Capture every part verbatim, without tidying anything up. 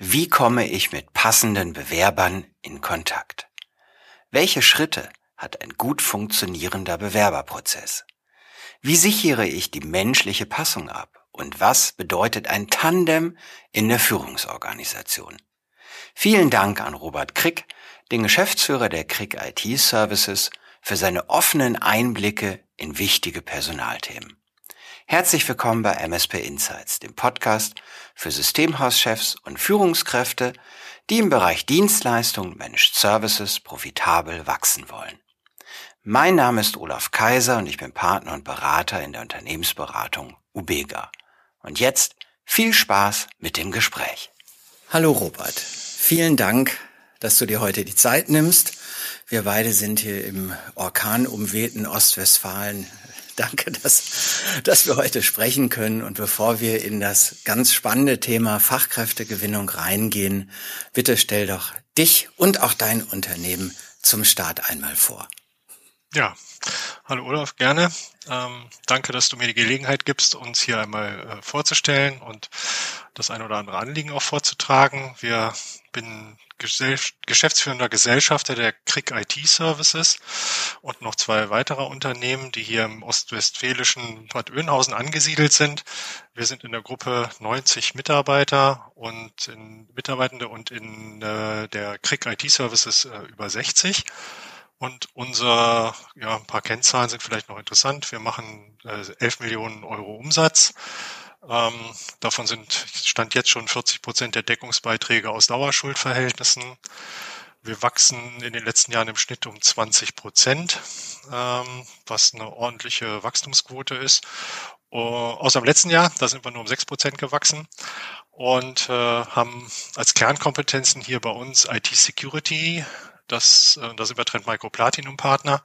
Wie komme ich mit passenden Bewerbern in Kontakt? Welche Schritte hat ein gut funktionierender Bewerberprozess? Wie sichere ich die menschliche Passung ab? Und was bedeutet ein Tandem in der Führungsorganisation? Vielen Dank an Robert Krick, den Geschäftsführer der Krick I T-Services, für seine offenen Einblicke in wichtige Personalthemen. Herzlich willkommen bei M S P Insights, dem Podcast für Systemhauschefs und Führungskräfte, die im Bereich Dienstleistung und Managed Services profitabel wachsen wollen. Mein Name ist Olaf Kaiser und ich bin Partner und Berater in der Unternehmensberatung UBEGA. Und jetzt viel Spaß mit dem Gespräch. Hallo Robert, vielen Dank, dass du dir heute die Zeit nimmst. Wir beide sind hier im orkanumwehten Ostwestfalen. Danke, dass, dass wir heute sprechen können. Und bevor wir in das ganz spannende Thema Fachkräftegewinnung reingehen, bitte stell doch dich und auch dein Unternehmen zum Start einmal vor. Ja, hallo Olaf, gerne. Ähm, danke, dass du mir die Gelegenheit gibst, uns hier einmal äh, vorzustellen und das ein oder andere Anliegen auch vorzutragen. Wir bin Gesell- geschäftsführender Gesellschafter der Krick I T-Services und noch zwei weitere Unternehmen, die hier im ostwestfälischen Bad Oeynhausen angesiedelt sind. Wir sind in der Gruppe neunzig Mitarbeiter und in, Mitarbeitende und in äh, der Krick I T-Services äh, über sechzig. Und unsere, ja, ein paar Kennzahlen sind vielleicht noch interessant. Wir machen äh, elf Millionen Euro Umsatz. Ähm, davon sind, stand jetzt schon vierzig Prozent der Deckungsbeiträge aus Dauerschuldverhältnissen. Wir wachsen in den letzten Jahren im Schnitt um zwanzig Prozent, ähm, was eine ordentliche Wachstumsquote ist. Uh, außer im letzten Jahr, da sind wir nur um sechs Prozent gewachsen und äh, haben als Kernkompetenzen hier bei uns I T-Security. Das, da sind wir Trend Micro Platinum Partner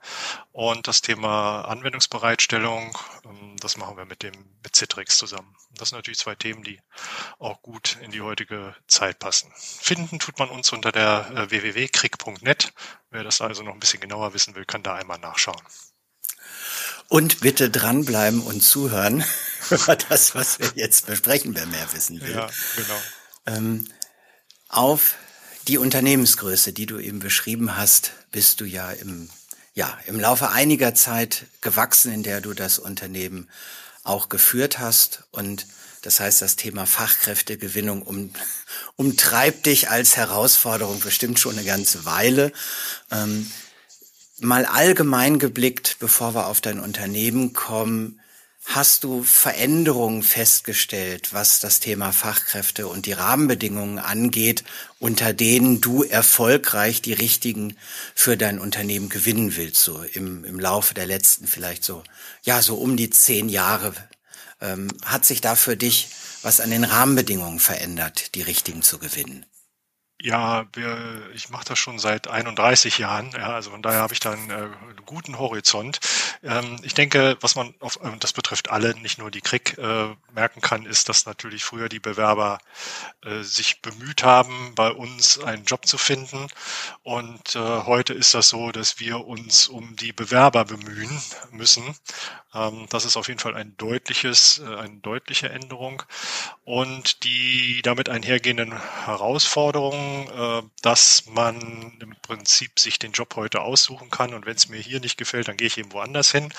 und das Thema Anwendungsbereitstellung, das machen wir mit dem mit Citrix zusammen. Das sind natürlich zwei Themen, die auch gut in die heutige Zeit passen. Finden tut man uns unter der w w w punkt krick punkt net. Wer das also noch ein bisschen genauer wissen will, kann da einmal nachschauen. Und bitte dranbleiben und zuhören über das, was wir jetzt besprechen, wer mehr wissen will. Ja, genau. Ähm, auf die Unternehmensgröße, die du eben beschrieben hast, bist du ja im, ja, im Laufe einiger Zeit gewachsen, in der du das Unternehmen auch geführt hast. Und das heißt, das Thema Fachkräftegewinnung um, umtreibt dich als Herausforderung bestimmt schon eine ganze Weile. Ähm, mal allgemein geblickt, bevor wir auf dein Unternehmen kommen, hast du Veränderungen festgestellt, was das Thema Fachkräfte und die Rahmenbedingungen angeht, unter denen du erfolgreich die richtigen für dein Unternehmen gewinnen willst, so im, im Laufe der letzten vielleicht so, ja, so um die zehn Jahre? Ähm, hat sich da für dich was an den Rahmenbedingungen verändert, die richtigen zu gewinnen? Ja, wir, ich mache das schon seit einunddreißig Jahren, ja, also von daher habe ich da einen, äh, einen guten Horizont. Ähm, ich denke, was man, auf, äh, das betrifft alle, nicht nur die Krick, äh, merken kann, ist, dass natürlich früher die Bewerber äh, sich bemüht haben, bei uns einen Job zu finden. Und äh, heute ist das so, dass wir uns um die Bewerber bemühen müssen. Ähm, das ist auf jeden Fall ein deutliches, äh, eine deutliche Änderung. Und die damit einhergehenden Herausforderungen, dass man im Prinzip sich den Job heute aussuchen kann und wenn es mir hier nicht gefällt, dann gehe ich eben woanders hin.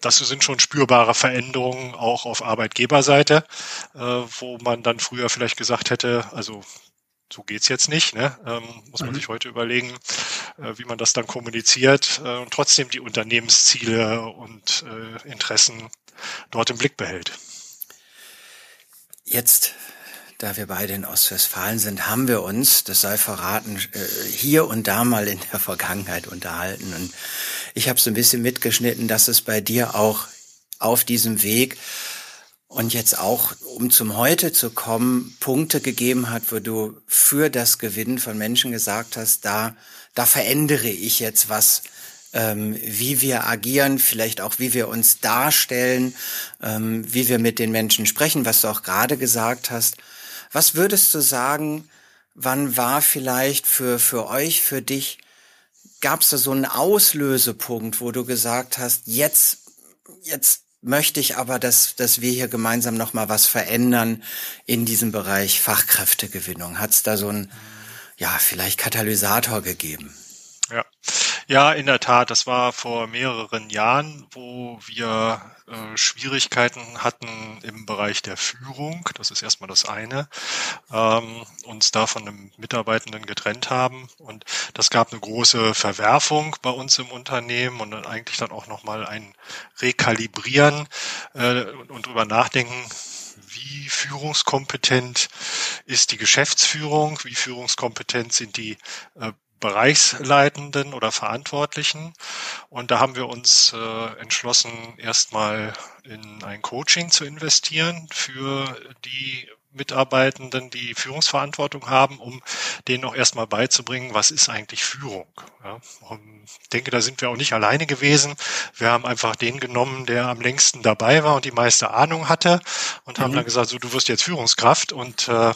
Das sind schon spürbare Veränderungen auch auf Arbeitgeberseite, wo man dann früher vielleicht gesagt hätte, also so geht's jetzt nicht, ne? ähm, muss man mhm. sich heute überlegen, äh, wie man das dann kommuniziert äh, und trotzdem die Unternehmensziele und äh, Interessen dort im Blick behält. Jetzt, da wir beide in Ostwestfalen sind, haben wir uns, das sei verraten, hier und da mal in der Vergangenheit unterhalten. Und ich habe so ein bisschen mitgeschnitten, dass es bei dir auch auf diesem Weg und jetzt auch, um zum Heute zu kommen, Punkte gegeben hat, wo du für das Gewinnen von Menschen gesagt hast, da, da verändere ich jetzt was, ähm, wie wir agieren, vielleicht auch wie wir uns darstellen, ähm, wie wir mit den Menschen sprechen, was du auch gerade gesagt hast. Was würdest du sagen, wann war vielleicht für für euch, für dich, gab es da so einen Auslösepunkt, wo du gesagt hast, jetzt jetzt möchte ich aber, dass dass wir hier gemeinsam nochmal was verändern in diesem Bereich Fachkräftegewinnung. Hat es da so einen, ja, vielleicht Katalysator gegeben? Ja, ja, in der Tat. Das war vor mehreren Jahren, wo wir äh, Schwierigkeiten hatten im Bereich der Führung. Das ist erstmal das eine. Ähm, uns da von einem Mitarbeitenden getrennt haben. Und das gab eine große Verwerfung bei uns im Unternehmen und dann eigentlich dann auch nochmal ein Rekalibrieren äh, und, und drüber nachdenken, wie führungskompetent ist die Geschäftsführung, wie führungskompetent sind die äh, Bereichsleitenden oder Verantwortlichen. Und da haben wir uns äh, entschlossen, erstmal in ein Coaching zu investieren für die Mitarbeitenden, die Führungsverantwortung haben, um denen auch erstmal beizubringen, was ist eigentlich Führung. Ja, ich denke, da sind wir auch nicht alleine gewesen. Wir haben einfach den genommen, der am längsten dabei war und die meiste Ahnung hatte und mhm. haben dann gesagt, so, du wirst jetzt Führungskraft. Und äh,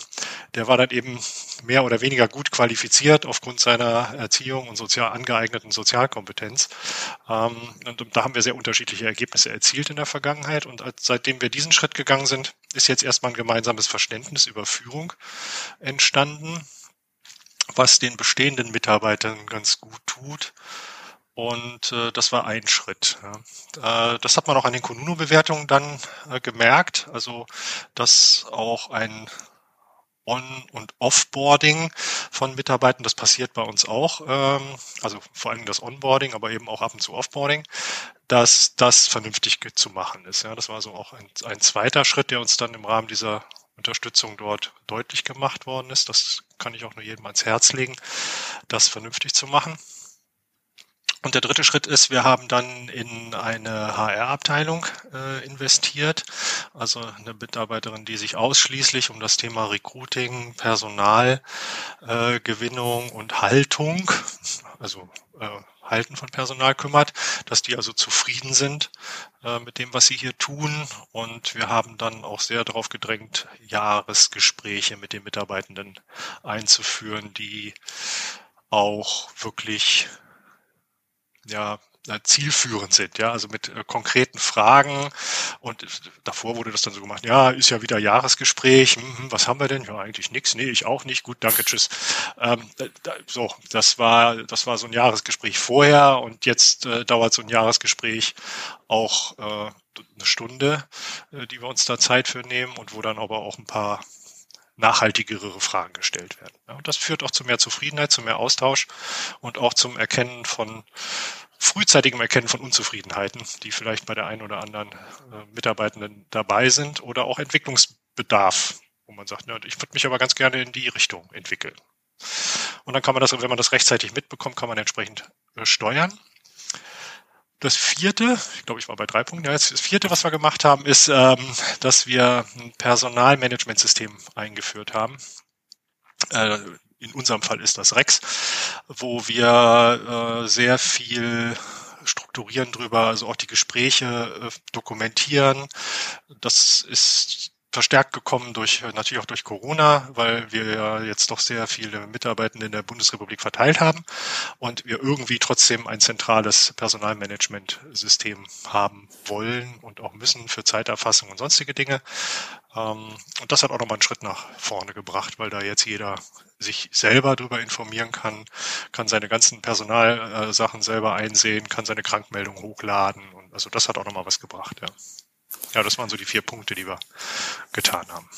der war dann eben mehr oder weniger gut qualifiziert aufgrund seiner Erziehung und sozial angeeigneten Sozialkompetenz. Und da haben wir sehr unterschiedliche Ergebnisse erzielt in der Vergangenheit. Und seitdem wir diesen Schritt gegangen sind, ist jetzt erstmal ein gemeinsames Verständnis über Führung entstanden, was den bestehenden Mitarbeitern ganz gut tut. Und äh, das war ein Schritt. Ja. Äh, das hat man auch an den Kununu-Bewertungen dann äh, gemerkt. Also, dass auch ein On- und Offboarding von Mitarbeitern, das passiert bei uns auch, also vor allem das Onboarding, aber eben auch ab und zu Offboarding, dass das vernünftig zu machen ist. Das war so auch ein, ein zweiter Schritt, der uns dann im Rahmen dieser Unterstützung dort deutlich gemacht worden ist. Das kann ich auch nur jedem ans Herz legen, das vernünftig zu machen. Und der dritte Schritt ist, wir haben dann in eine H R-Abteilung äh, investiert, also eine Mitarbeiterin, die sich ausschließlich um das Thema Recruiting, Personal, äh, Gewinnung und Haltung, also äh, Halten von Personal kümmert, dass die also zufrieden sind äh, mit dem, was sie hier tun. Und wir haben dann auch sehr darauf gedrängt, Jahresgespräche mit den Mitarbeitenden einzuführen, die auch wirklich ja, zielführend sind, ja, also mit äh, konkreten Fragen. Und davor wurde das dann so gemacht, ja, ist ja wieder Jahresgespräch, hm, was haben wir denn? Ja, eigentlich nichts, nee, ich auch nicht, gut, danke, tschüss. Ähm, da, so, das war, das war so ein Jahresgespräch vorher und jetzt äh, dauert so ein Jahresgespräch auch äh, eine Stunde, äh, die wir uns da Zeit für nehmen und wo dann aber auch ein paar nachhaltigere Fragen gestellt werden. Ja, und das führt auch zu mehr Zufriedenheit, zu mehr Austausch und auch zum Erkennen von, frühzeitigem Erkennen von Unzufriedenheiten, die vielleicht bei der einen oder anderen äh, Mitarbeitenden dabei sind oder auch Entwicklungsbedarf, wo man sagt, ne, ich würde mich aber ganz gerne in die Richtung entwickeln. Und dann kann man das, wenn man das rechtzeitig mitbekommt, kann man entsprechend äh, steuern. Das vierte, ich glaube, ich war bei drei Punkten. Ja, jetzt das vierte, was wir gemacht haben, ist, ähm, dass wir ein Personalmanagementsystem eingeführt haben. Äh, in unserem Fall ist das Rex, wo wir äh, sehr viel strukturieren drüber, also auch die Gespräche äh, dokumentieren. Das ist verstärkt gekommen durch, natürlich auch durch Corona, weil wir ja jetzt doch sehr viele Mitarbeitende in der Bundesrepublik verteilt haben und wir irgendwie trotzdem ein zentrales Personalmanagementsystem haben wollen und auch müssen für Zeiterfassung und sonstige Dinge. Und das hat auch nochmal einen Schritt nach vorne gebracht, weil da jetzt jeder sich selber darüber informieren kann, kann seine ganzen Personalsachen selber einsehen, kann seine Krankmeldung hochladen. Und also das hat auch nochmal was gebracht, ja. Ja, das waren so die vier Punkte, die wir getan haben.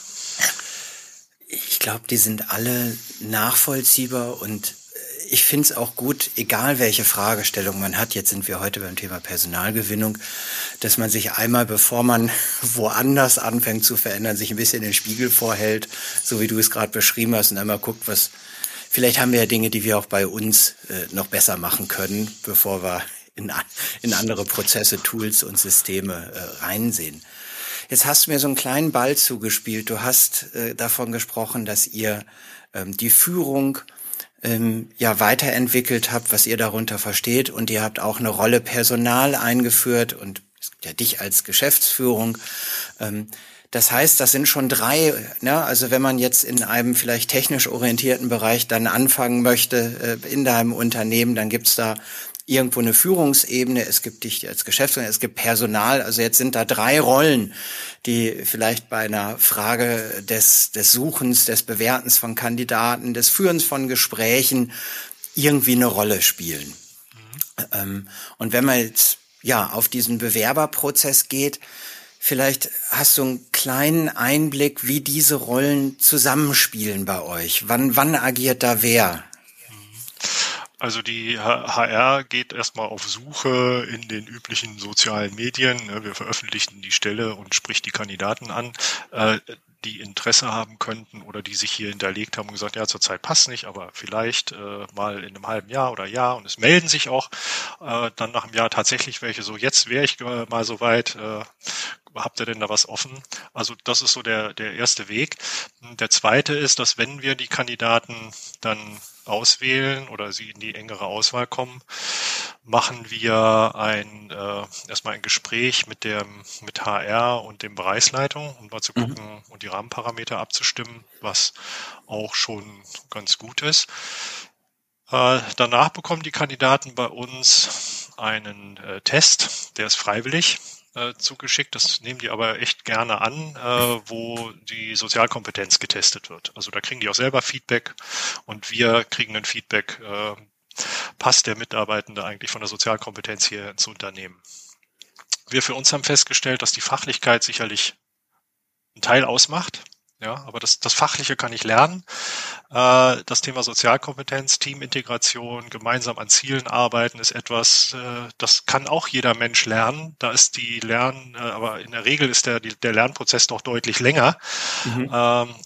Ich glaube, die sind alle nachvollziehbar und ich finde es auch gut, egal welche Fragestellung man hat, jetzt sind wir heute beim Thema Personalgewinnung, dass man sich einmal, bevor man woanders anfängt zu verändern, sich ein bisschen den Spiegel vorhält, so wie du es gerade beschrieben hast, und einmal guckt, was vielleicht haben wir ja Dinge, die wir auch bei uns äh, noch besser machen können, bevor wir in andere Prozesse, Tools und Systeme äh, reinsehen. Jetzt hast du mir so einen kleinen Ball zugespielt. Du hast äh, davon gesprochen, dass ihr ähm, die Führung ähm, ja weiterentwickelt habt, was ihr darunter versteht. Und ihr habt auch eine Rolle Personal eingeführt und es gibt ja dich als Geschäftsführung. Ähm, das heißt, das sind schon drei, ne? Also wenn man jetzt in einem vielleicht technisch orientierten Bereich dann anfangen möchte äh, in deinem Unternehmen, dann gibt's da irgendwo eine Führungsebene, es gibt dich als Geschäftsführer, es gibt Personal. Also jetzt sind da drei Rollen, die vielleicht bei einer Frage des, des Suchens, des Bewertens von Kandidaten, des Führens von Gesprächen irgendwie eine Rolle spielen. Mhm. Ähm, und wenn man jetzt ja auf diesen Bewerberprozess geht, vielleicht hast du einen kleinen Einblick, wie diese Rollen zusammenspielen bei euch. Wann, wann agiert da wer? Also die H R geht erstmal auf Suche in den üblichen sozialen Medien. Wir veröffentlichen die Stelle und spricht die Kandidaten an, die Interesse haben könnten oder die sich hier hinterlegt haben und gesagt, ja, zurzeit passt nicht, aber vielleicht äh, mal in einem halben Jahr oder Jahr. Und es melden sich auch äh, dann nach einem Jahr tatsächlich welche, so jetzt wäre ich äh, mal soweit, äh, habt ihr denn da was offen? Also das ist so der, der erste Weg. Der zweite ist, dass wenn wir die Kandidaten dann auswählen oder sie in die engere Auswahl kommen, machen wir ein äh, erstmal ein Gespräch mit dem mit H R und dem Bereichsleitung, um mal zu gucken mhm. und die Rahmenparameter abzustimmen, was auch schon ganz gut ist. Äh, danach bekommen die Kandidaten bei uns einen äh, Test, der ist freiwillig äh, zugeschickt. Das nehmen die aber echt gerne an, äh, wo die Sozialkompetenz getestet wird. Also da kriegen die auch selber Feedback und wir kriegen ein Feedback, äh, passt der Mitarbeitende eigentlich von der Sozialkompetenz hier ins Unternehmen? Wir für uns haben festgestellt, dass die Fachlichkeit sicherlich einen Teil ausmacht. Ja, aber das, das Fachliche kann ich lernen. Das Thema Sozialkompetenz, Teamintegration, gemeinsam an Zielen arbeiten ist etwas, das kann auch jeder Mensch lernen. Da ist die Lern, aber in der Regel ist der, der Lernprozess doch deutlich länger mhm.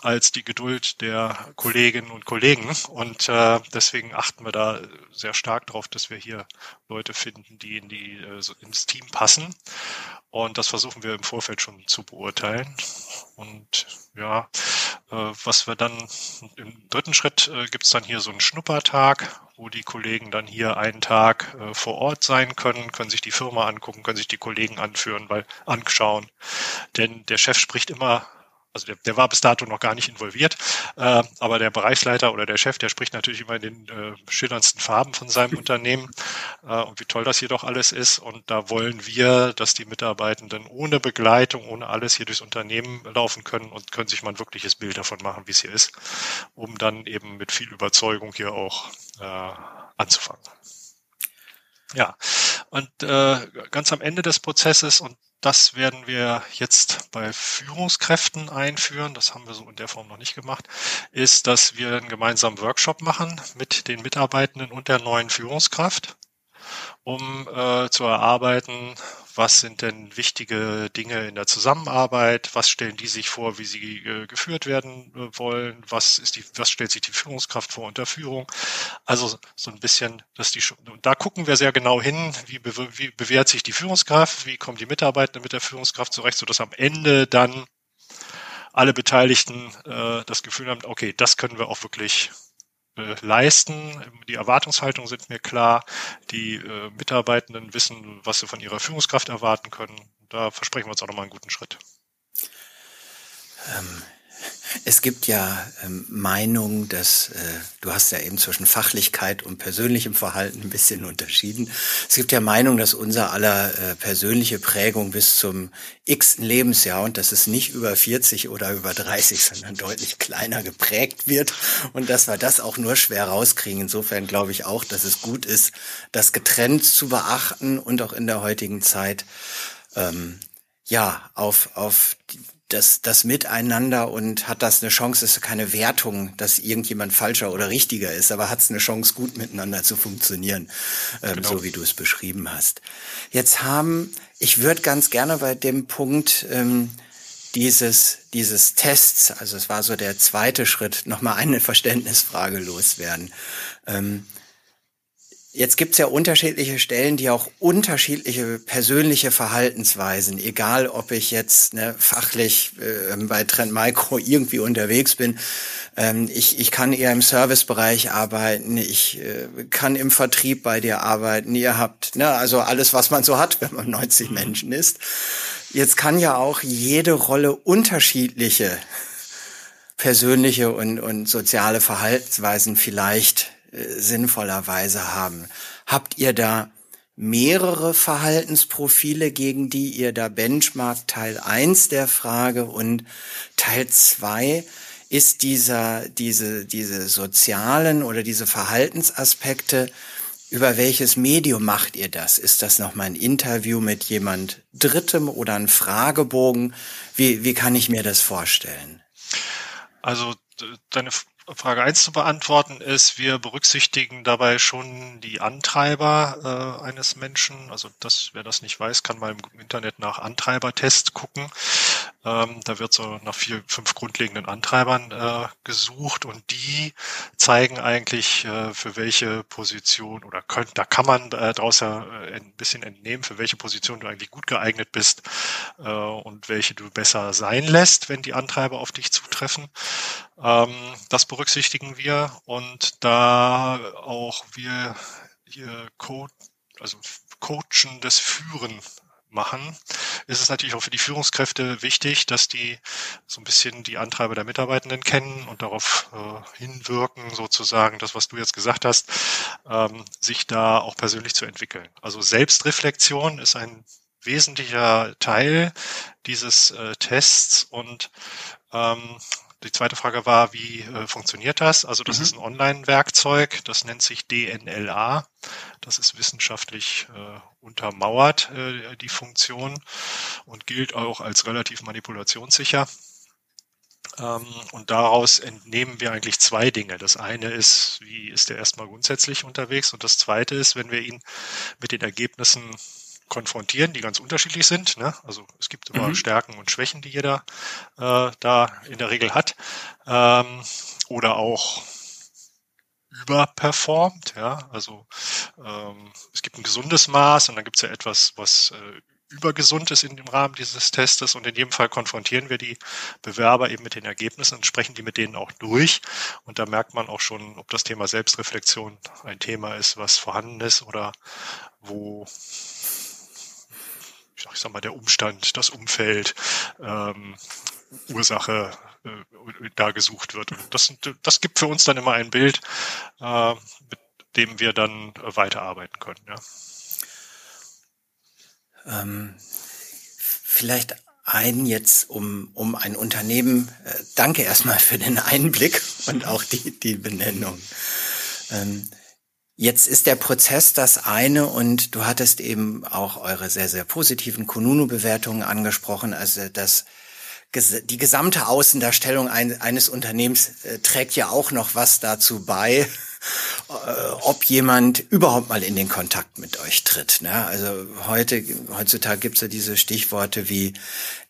als die Geduld der Kolleginnen und Kollegen. Und deswegen achten wir da sehr stark drauf, dass wir hier Leute finden, die in die, ins Team passen. Und das versuchen wir im Vorfeld schon zu beurteilen. Und ja, äh, was wir dann im dritten Schritt äh, gibt's dann hier so einen Schnuppertag, wo die Kollegen dann hier einen Tag äh, vor Ort sein können, können sich die Firma angucken, können sich die Kollegen anführen, weil anschauen. Denn der Chef spricht immer, also der, der war bis dato noch gar nicht involviert, äh, aber der Bereichsleiter oder der Chef, der spricht natürlich immer in den äh, schillerndsten Farben von seinem Unternehmen äh, und wie toll das hier doch alles ist. Und da wollen wir, dass die Mitarbeitenden ohne Begleitung, ohne alles hier durchs Unternehmen laufen können und können sich mal ein wirkliches Bild davon machen, wie es hier ist, um dann eben mit viel Überzeugung hier auch äh, anzufangen. Ja, und äh, ganz am Ende des Prozesses, und das werden wir jetzt bei Führungskräften einführen, das haben wir so in der Form noch nicht gemacht, ist, dass wir einen gemeinsamen Workshop machen mit den Mitarbeitenden und der neuen Führungskraft, um äh, zu erarbeiten, was sind denn wichtige Dinge in der Zusammenarbeit, was stellen die sich vor, wie sie äh, geführt werden äh, wollen, was ist die, was stellt sich die Führungskraft vor unter Führung. Also so ein bisschen, dass die, da gucken wir sehr genau hin, wie, be- wie bewährt sich die Führungskraft, wie kommen die Mitarbeitenden mit der Führungskraft zurecht, sodass am Ende dann alle Beteiligten äh, das Gefühl haben, okay, das können wir auch wirklich leisten. Die Erwartungshaltungen sind mir klar. Die äh, Mitarbeitenden wissen, was sie von ihrer Führungskraft erwarten können. Da versprechen wir uns auch nochmal einen guten Schritt. Ähm, es gibt ja ähm, Meinungen, dass, äh, du hast ja eben zwischen Fachlichkeit und persönlichem Verhalten ein bisschen unterschieden. Es gibt ja Meinungen, dass unser aller äh, persönliche Prägung bis zum x-ten Lebensjahr, und das ist nicht über vierzig oder über dreißig, sondern deutlich kleiner geprägt wird, und dass wir das auch nur schwer rauskriegen. Insofern glaube ich auch, dass es gut ist, das getrennt zu beachten und auch in der heutigen Zeit ähm, ja auf auf das das Miteinander, und hat das eine Chance, ist keine Wertung, dass irgendjemand falscher oder richtiger ist, aber hat es eine Chance, gut miteinander zu funktionieren, ähm, genau. So wie du es beschrieben hast. Jetzt haben Ich würde ganz gerne bei dem Punkt ähm, dieses dieses Tests, also es war so der zweite Schritt, nochmal eine Verständnisfrage loswerden. Ähm, jetzt gibt's ja unterschiedliche Stellen, die auch unterschiedliche persönliche Verhaltensweisen, egal ob ich jetzt ne, fachlich äh, bei Trend Micro irgendwie unterwegs bin, ähm, ich, ich kann eher im Servicebereich arbeiten, ich äh, kann im Vertrieb bei dir arbeiten, ihr habt ne, also alles, was man so hat, wenn man neunzig Menschen ist. Jetzt kann ja auch jede Rolle unterschiedliche persönliche und, und soziale Verhaltensweisen vielleicht äh, sinnvollerweise haben. Habt ihr da mehrere Verhaltensprofile, gegen die ihr da benchmarkt? Teil eins der Frage, und Teil zwei ist dieser, diese, diese sozialen oder diese Verhaltensaspekte. Über welches Medium macht ihr das? Ist das nochmal ein Interview mit jemand Drittem oder ein Fragebogen? Wie, wie kann ich mir das vorstellen? Also deine Frage eins zu beantworten ist, wir berücksichtigen dabei schon die Antreiber äh, eines Menschen. Also das, wer das nicht weiß, kann mal im Internet nach Antreibertest gucken. Ähm, da wird so nach vier, fünf grundlegenden Antreibern äh, gesucht, und die zeigen eigentlich, äh, für welche Position oder können, da kann man äh, daraus ja äh, ein bisschen entnehmen, für welche Position du eigentlich gut geeignet bist äh, und welche du besser sein lässt, wenn die Antreiber auf dich zutreffen. Ähm, das berücksichtigen wir, und da auch wir hier Co- also coachen das Führen machen, ist es natürlich auch für die Führungskräfte wichtig, dass die so ein bisschen die Antreiber der Mitarbeitenden kennen und darauf äh, hinwirken, sozusagen, das, was du jetzt gesagt hast, ähm, sich da auch persönlich zu entwickeln. Also Selbstreflexion ist ein wesentlicher Teil dieses äh, Tests, und ähm, die zweite Frage war, wie äh, funktioniert das? Also das mhm. ist ein Online-Werkzeug, das nennt sich D N L A. Das ist wissenschaftlich äh, untermauert, äh, die Funktion, und gilt auch als relativ manipulationssicher. Ähm, und daraus entnehmen wir eigentlich zwei Dinge. Das eine ist, wie ist der erstmal grundsätzlich unterwegs? Und das zweite ist, wenn wir ihn mit den Ergebnissen konfrontieren, die ganz unterschiedlich sind, ne? Also es gibt immer mhm. Stärken und Schwächen, die jeder äh, da in der Regel hat, ähm, oder auch überperformt, ja, also ähm, es gibt ein gesundes Maß, und dann gibt es ja etwas, was äh, übergesund ist in dem Rahmen dieses Testes, und in jedem Fall konfrontieren wir die Bewerber eben mit den Ergebnissen und sprechen die mit denen auch durch, und da merkt man auch schon, ob das Thema Selbstreflexion ein Thema ist, was vorhanden ist, oder wo, ich sag mal, der Umstand, das Umfeld, ähm, Ursache äh, da gesucht wird. Und das, das gibt für uns dann immer ein Bild, äh, mit dem wir dann weiterarbeiten können. Ja. Ähm, vielleicht ein jetzt um um ein Unternehmen. Äh, danke erstmal für den Einblick und auch die die Benennung. Ähm, Jetzt ist der Prozess das eine, und du hattest eben auch eure sehr, sehr positiven Kununu-Bewertungen angesprochen. Also das, die gesamte Außendarstellung eines Unternehmens trägt ja auch noch was dazu bei, ob jemand überhaupt mal in den Kontakt mit euch tritt. Also heute, heutzutage gibt's ja diese Stichworte wie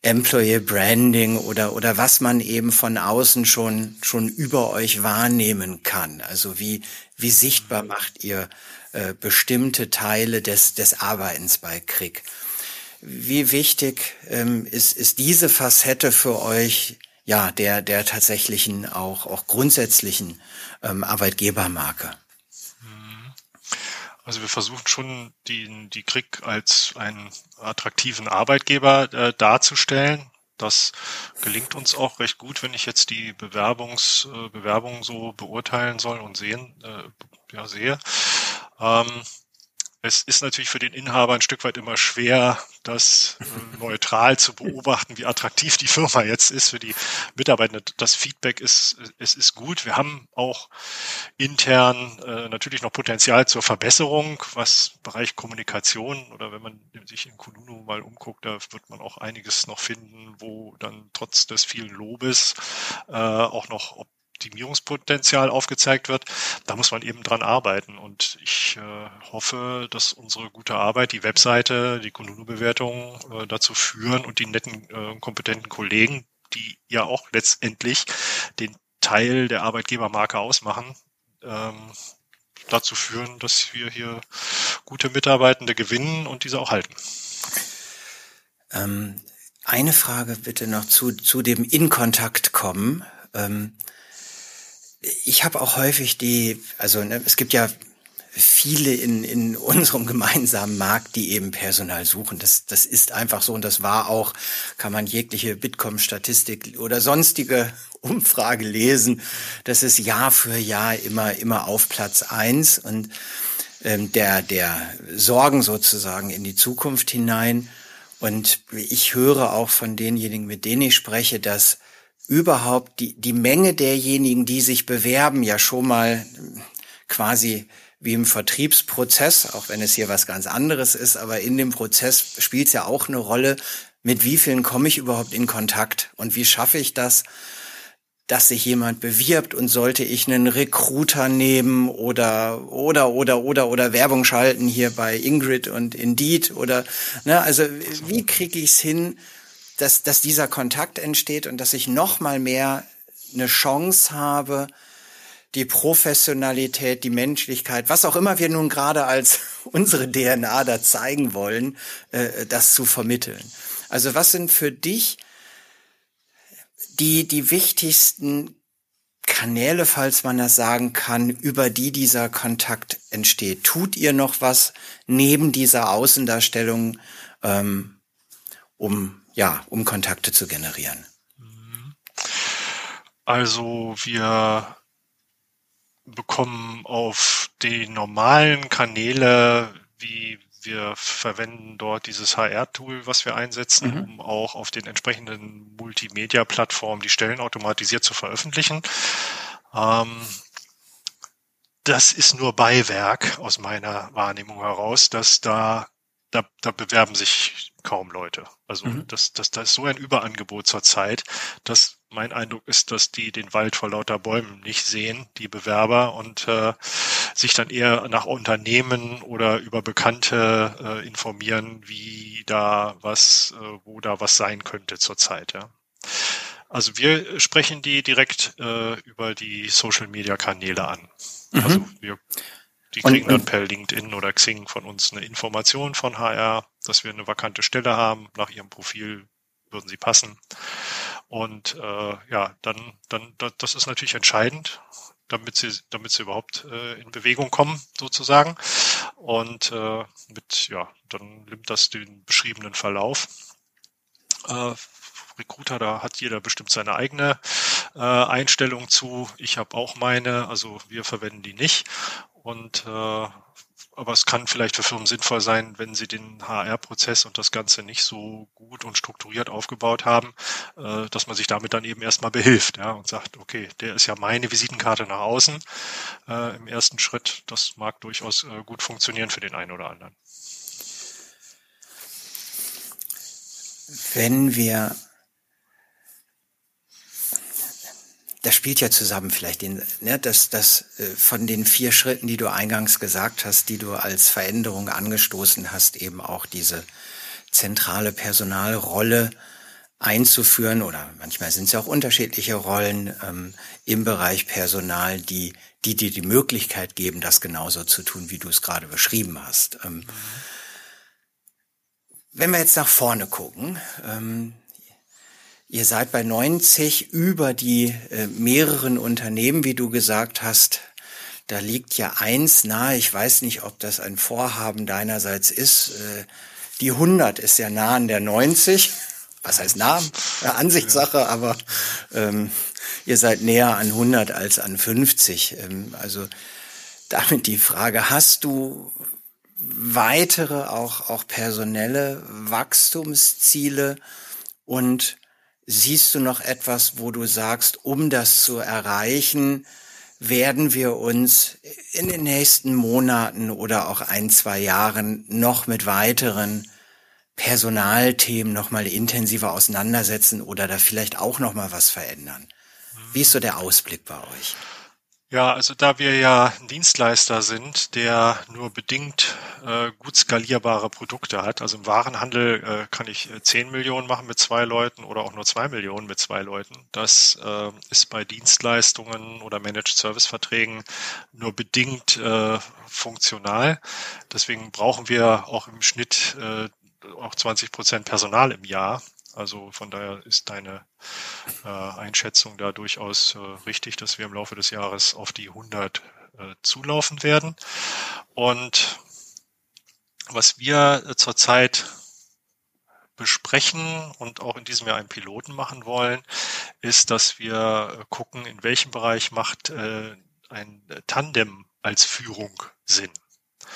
Employer Branding oder oder was man eben von außen schon schon über euch wahrnehmen kann. Also wie Wie sichtbar macht ihr äh, bestimmte Teile des des Arbeitens bei Krick? Wie wichtig ähm, ist ist diese Facette für euch, ja, der der tatsächlichen auch auch grundsätzlichen ähm, Arbeitgebermarke? Also wir versuchen schon, die die Krick als einen attraktiven Arbeitgeber äh, darzustellen. Das gelingt uns auch recht gut, wenn ich jetzt die Bewerbungs, äh, Bewerbung so beurteilen soll und sehen, äh, ja, sehe. Ähm, es ist natürlich für den Inhaber ein Stück weit immer schwer, das äh, neutral zu beobachten, wie attraktiv die Firma jetzt ist für die Mitarbeiter. Das Feedback ist, es ist gut. Wir haben auch intern äh, natürlich noch Potenzial zur Verbesserung, was Bereich Kommunikation, oder wenn man sich in Kununu mal umguckt, da wird man auch einiges noch finden, wo dann trotz des vielen Lobes äh, auch noch Optimierungspotenzial aufgezeigt wird. Da muss man eben dran arbeiten, und ich äh, hoffe, dass unsere gute Arbeit, die Webseite, die Kununu-Bewertungen äh, dazu führen und die netten, äh, kompetenten Kollegen, die ja auch letztendlich den Teil der Arbeitgebermarke ausmachen, ähm, dazu führen, dass wir hier gute Mitarbeitende gewinnen und diese auch halten. Ähm, eine Frage bitte noch zu, zu dem in Kontakt kommen. Ähm, Ich habe auch häufig die, also ne, es gibt ja viele in in unserem gemeinsamen Markt, die eben Personal suchen. Das das ist einfach so, und das war auch, kann man jegliche Bitkom-Statistik oder sonstige Umfrage lesen, das ist Jahr für Jahr immer immer auf Platz eins und ähm, der der Sorgen sozusagen in die Zukunft hinein. Und ich höre auch von denjenigen, mit denen ich spreche, dass überhaupt die die Menge derjenigen, die sich bewerben, ja schon mal quasi wie im Vertriebsprozess, auch wenn es hier was ganz anderes ist, aber in dem Prozess spielt es ja auch eine Rolle, mit wie vielen komme ich überhaupt in Kontakt und wie schaffe ich das, dass sich jemand bewirbt, und sollte ich einen Recruiter nehmen oder oder oder oder oder Werbung schalten hier bei Ingrid und Indeed oder ne, also wie kriege ich es hin, dass dass dieser Kontakt entsteht und dass ich noch mal mehr eine Chance habe, die Professionalität, die Menschlichkeit, was auch immer wir nun gerade als unsere D N A da zeigen wollen, äh, das zu vermitteln. Also was sind für dich die die wichtigsten Kanäle, falls man das sagen kann, über die dieser Kontakt entsteht? Tut ihr noch was neben dieser Außendarstellung, ähm, um ja um Kontakte zu generieren? Also wir bekommen auf die normalen Kanäle, wie wir verwenden dort dieses H R-Tool, was wir einsetzen, mhm. um auch auf den entsprechenden Multimedia-Plattformen die Stellen automatisiert zu veröffentlichen. Ähm, das ist nur Beiwerk aus meiner Wahrnehmung heraus, dass da da, da bewerben sich kaum Leute. Also mhm. das, das, das ist so ein Überangebot zurzeit, dass mein Eindruck ist, dass die den Wald vor lauter Bäumen nicht sehen, die Bewerber, und äh, sich dann eher nach Unternehmen oder über Bekannte äh, informieren, wie da was, äh, wo da was sein könnte zurzeit. Ja. Also wir sprechen die direkt äh, über die Social-Media-Kanäle an. Mhm. Also wir Die kriegen und, dann per LinkedIn oder Xing von uns eine Information von H R, dass wir eine vakante Stelle haben. Nach ihrem Profil würden sie passen. Und äh, ja, dann, dann, das ist natürlich entscheidend, damit sie, damit sie überhaupt äh, in Bewegung kommen, sozusagen. Und äh, mit, ja, dann nimmt das den beschriebenen Verlauf. Äh, Recruiter, da hat jeder bestimmt seine eigene äh, Einstellung zu. Ich habe auch meine, also wir verwenden die nicht. Und äh, aber es kann vielleicht für Firmen sinnvoll sein, wenn sie den H R-Prozess und das Ganze nicht so gut und strukturiert aufgebaut haben, äh, dass man sich damit dann eben erstmal behilft, ja, und sagt, okay, der ist ja meine Visitenkarte nach außen äh, im ersten Schritt. Das mag durchaus äh, gut funktionieren für den einen oder anderen. Wenn wir Das spielt ja zusammen vielleicht, den, ne, dass das von den vier Schritten, die du eingangs gesagt hast, die du als Veränderung angestoßen hast, eben auch diese zentrale Personalrolle einzuführen, oder manchmal sind es ja auch unterschiedliche Rollen ähm, im Bereich Personal, die die dir die Möglichkeit geben, das genauso zu tun, wie du es gerade beschrieben hast. Ähm, mhm. Wenn wir jetzt nach vorne gucken, ähm, ihr seid bei neunzig über die äh, mehreren Unternehmen, wie du gesagt hast. Da liegt ja eins nahe. Ich weiß nicht, ob das ein Vorhaben deinerseits ist. Äh, die hundert ist ja nah an der neunzig. Was heißt nah? Ja, Ansichtssache, aber ähm, ihr seid näher an hundert als an fünfzig. Ähm, also damit die Frage, hast du weitere, auch, auch personelle Wachstumsziele, und siehst du noch etwas, wo du sagst, um das zu erreichen, werden wir uns in den nächsten Monaten oder auch ein, zwei Jahren noch mit weiteren Personalthemen noch mal intensiver auseinandersetzen oder da vielleicht auch noch mal was verändern? Wie ist so der Ausblick bei euch? Ja, also da wir ja ein Dienstleister sind, der nur bedingt äh, gut skalierbare Produkte hat, also im Warenhandel äh, kann ich zehn Millionen machen mit zwei Leuten oder auch nur zwei Millionen mit zwei Leuten. Das äh, ist bei Dienstleistungen oder Managed-Service-Verträgen nur bedingt äh, funktional. Deswegen brauchen wir auch im Schnitt äh, auch zwanzig Prozent Personal im Jahr. Also von daher ist deine äh, Einschätzung da durchaus äh, richtig, dass wir im Laufe des Jahres auf die hundert äh, zulaufen werden. Und was wir äh, zurzeit besprechen und auch in diesem Jahr einen Piloten machen wollen, ist, dass wir gucken, in welchem Bereich macht äh, ein Tandem als Führung Sinn.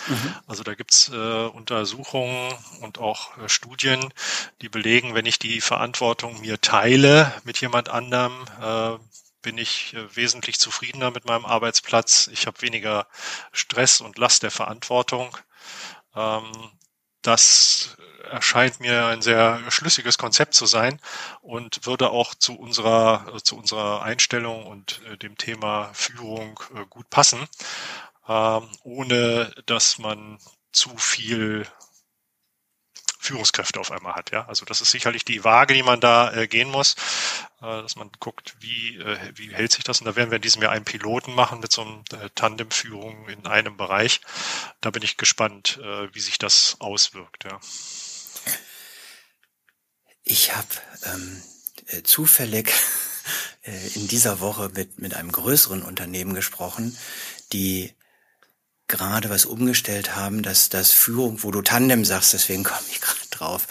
Mhm. Also da gibt's äh, Untersuchungen und auch äh, Studien, die belegen, wenn ich die Verantwortung mir teile mit jemand anderem, äh, bin ich äh, wesentlich zufriedener mit meinem Arbeitsplatz. Ich habe weniger Stress und Last der Verantwortung. Ähm, das erscheint mir ein sehr schlüssiges Konzept zu sein und würde auch zu unserer, zu unserer Einstellung und äh, dem Thema Führung äh, gut passen, ähm, ohne dass man zu viel Führungskräfte auf einmal hat. Ja? Also das ist sicherlich die Waage, die man da äh, gehen muss, äh, dass man guckt, wie, äh, wie hält sich das. Und da werden wir in diesem Jahr einen Piloten machen mit so einem äh, Tandemführung in einem Bereich. Da bin ich gespannt, äh, wie sich das auswirkt. Ja. Ich habe ähm, äh, zufällig äh, in dieser Woche mit, mit einem größeren Unternehmen gesprochen, die gerade was umgestellt haben, dass das Führung, wo du Tandem sagst, deswegen komme ich gerade drauf,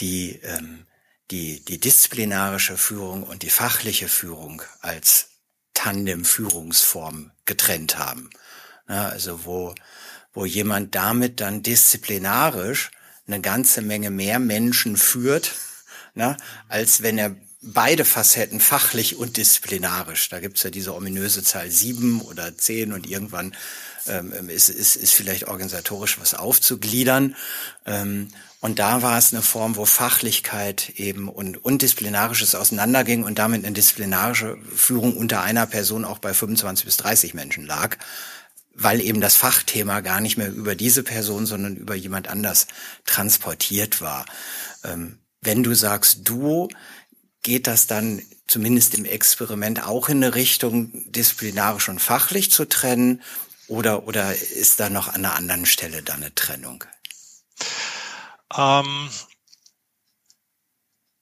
die, ähm, die, die disziplinarische Führung und die fachliche Führung als Tandem-Führungsform getrennt haben. Ja, also wo, wo jemand damit dann disziplinarisch eine ganze Menge mehr Menschen führt, na, als wenn er beide Facetten fachlich und disziplinarisch. Da gibt's ja diese ominöse Zahl sieben oder zehn und irgendwann ähm, ist, ist, ist vielleicht organisatorisch was aufzugliedern. Ähm, und da war es eine Form, wo Fachlichkeit eben und, und Disziplinarisches auseinanderging und damit eine disziplinarische Führung unter einer Person auch bei fünfundzwanzig bis dreißig Menschen lag, weil eben das Fachthema gar nicht mehr über diese Person, sondern über jemand anders transportiert war. Ähm, wenn du sagst Duo, geht das dann zumindest im Experiment auch in eine Richtung, disziplinarisch und fachlich zu trennen? Oder, oder ist da noch an einer anderen Stelle dann eine Trennung? Ähm,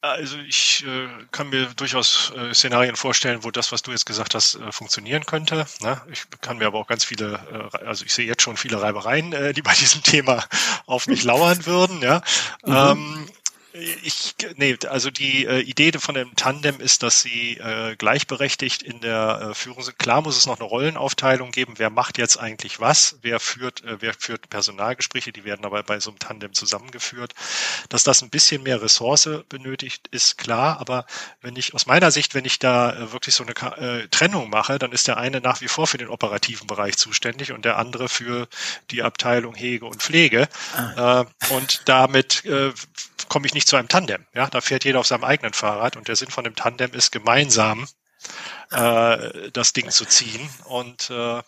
also ich äh, kann mir durchaus äh, Szenarien vorstellen, wo das, was du jetzt gesagt hast, äh, funktionieren könnte. Ne? Ich kann mir aber auch ganz viele, äh, also ich sehe jetzt schon viele Reibereien, äh, die bei diesem Thema auf mich lauern würden. Ja. Mhm. Ähm, Ich, nee, also die äh, Idee von dem Tandem ist, dass sie äh, gleichberechtigt in der äh, Führung sind. Klar muss es noch eine Rollenaufteilung geben. Wer macht jetzt eigentlich was? Wer führt, äh, wer führt Personalgespräche? Die werden aber bei so einem Tandem zusammengeführt. Dass das ein bisschen mehr Ressource benötigt, ist klar. Aber wenn ich, aus meiner Sicht, wenn ich da äh, wirklich so eine äh, Trennung mache, dann ist der eine nach wie vor für den operativen Bereich zuständig und der andere für die Abteilung Hege und Pflege. Ah. Äh, und damit äh, komme ich nicht zu einem Tandem. Ja, da fährt jeder auf seinem eigenen Fahrrad und der Sinn von dem Tandem ist, gemeinsam äh, das Ding zu ziehen und äh,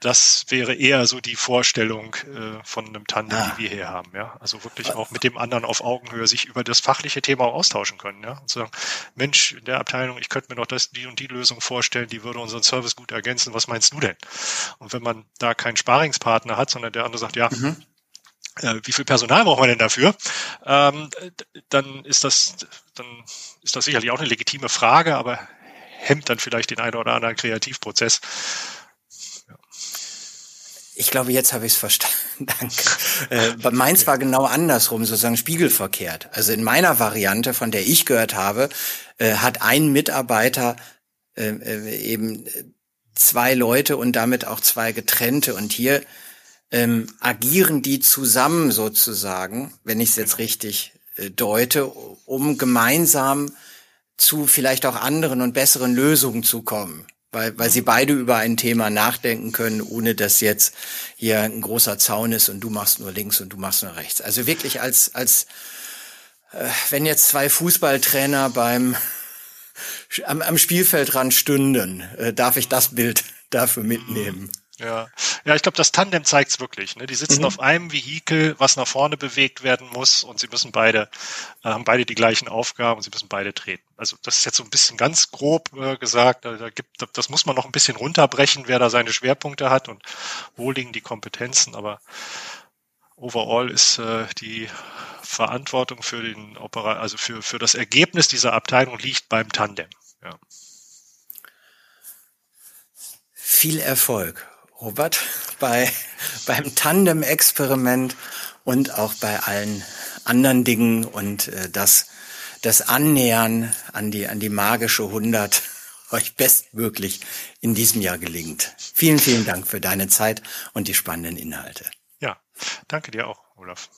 das wäre eher so die Vorstellung äh, von einem Tandem, ah. die wir hier haben. Ja, also wirklich auch mit dem anderen auf Augenhöhe sich über das fachliche Thema auch austauschen können. Ja, und sagen, Mensch, in der Abteilung, ich könnte mir doch das, die und die Lösung vorstellen, die würde unseren Service gut ergänzen. Was meinst du denn? Und wenn man da keinen Sparingspartner hat, sondern der andere sagt, ja, mhm. wie viel Personal braucht man denn dafür? Ähm, dann ist das, dann ist das sicherlich auch eine legitime Frage, aber hemmt dann vielleicht den einen oder anderen Kreativprozess. Ja. Ich glaube, jetzt habe ich es verstanden. Danke. Äh, meins war genau andersrum, sozusagen spiegelverkehrt. Also in meiner Variante, von der ich gehört habe, äh, hat ein Mitarbeiter äh, äh, eben zwei Leute und damit auch zwei getrennte. Und hier Ähm, agieren die zusammen sozusagen, wenn ich es jetzt richtig äh, deute, um gemeinsam zu vielleicht auch anderen und besseren Lösungen zu kommen, weil weil sie beide über ein Thema nachdenken können, ohne dass jetzt hier ein großer Zaun ist und du machst nur links und du machst nur rechts. Also wirklich als als äh, wenn jetzt zwei Fußballtrainer beim am, am Spielfeldrand stünden, äh, darf ich das Bild dafür mitnehmen. Ja, ja, ich glaube, das Tandem zeigt's wirklich. Ne? Die sitzen mhm. auf einem Vehikel, was nach vorne bewegt werden muss, und sie müssen beide, äh, haben beide die gleichen Aufgaben und sie müssen beide treten. Also das ist jetzt so ein bisschen ganz grob äh, gesagt. Da, da gibt, das muss man noch ein bisschen runterbrechen, wer da seine Schwerpunkte hat und wo liegen die Kompetenzen. Aber overall ist äh, die Verantwortung für den Opera, also für für das Ergebnis dieser Abteilung liegt beim Tandem. Ja. Viel Erfolg, Robert, bei beim Tandem-Experiment und auch bei allen anderen Dingen und äh, das, das Annähern an die, an die magische hundert euch bestmöglich in diesem Jahr gelingt. Vielen, vielen Dank für deine Zeit und die spannenden Inhalte. Ja, danke dir auch, Olaf.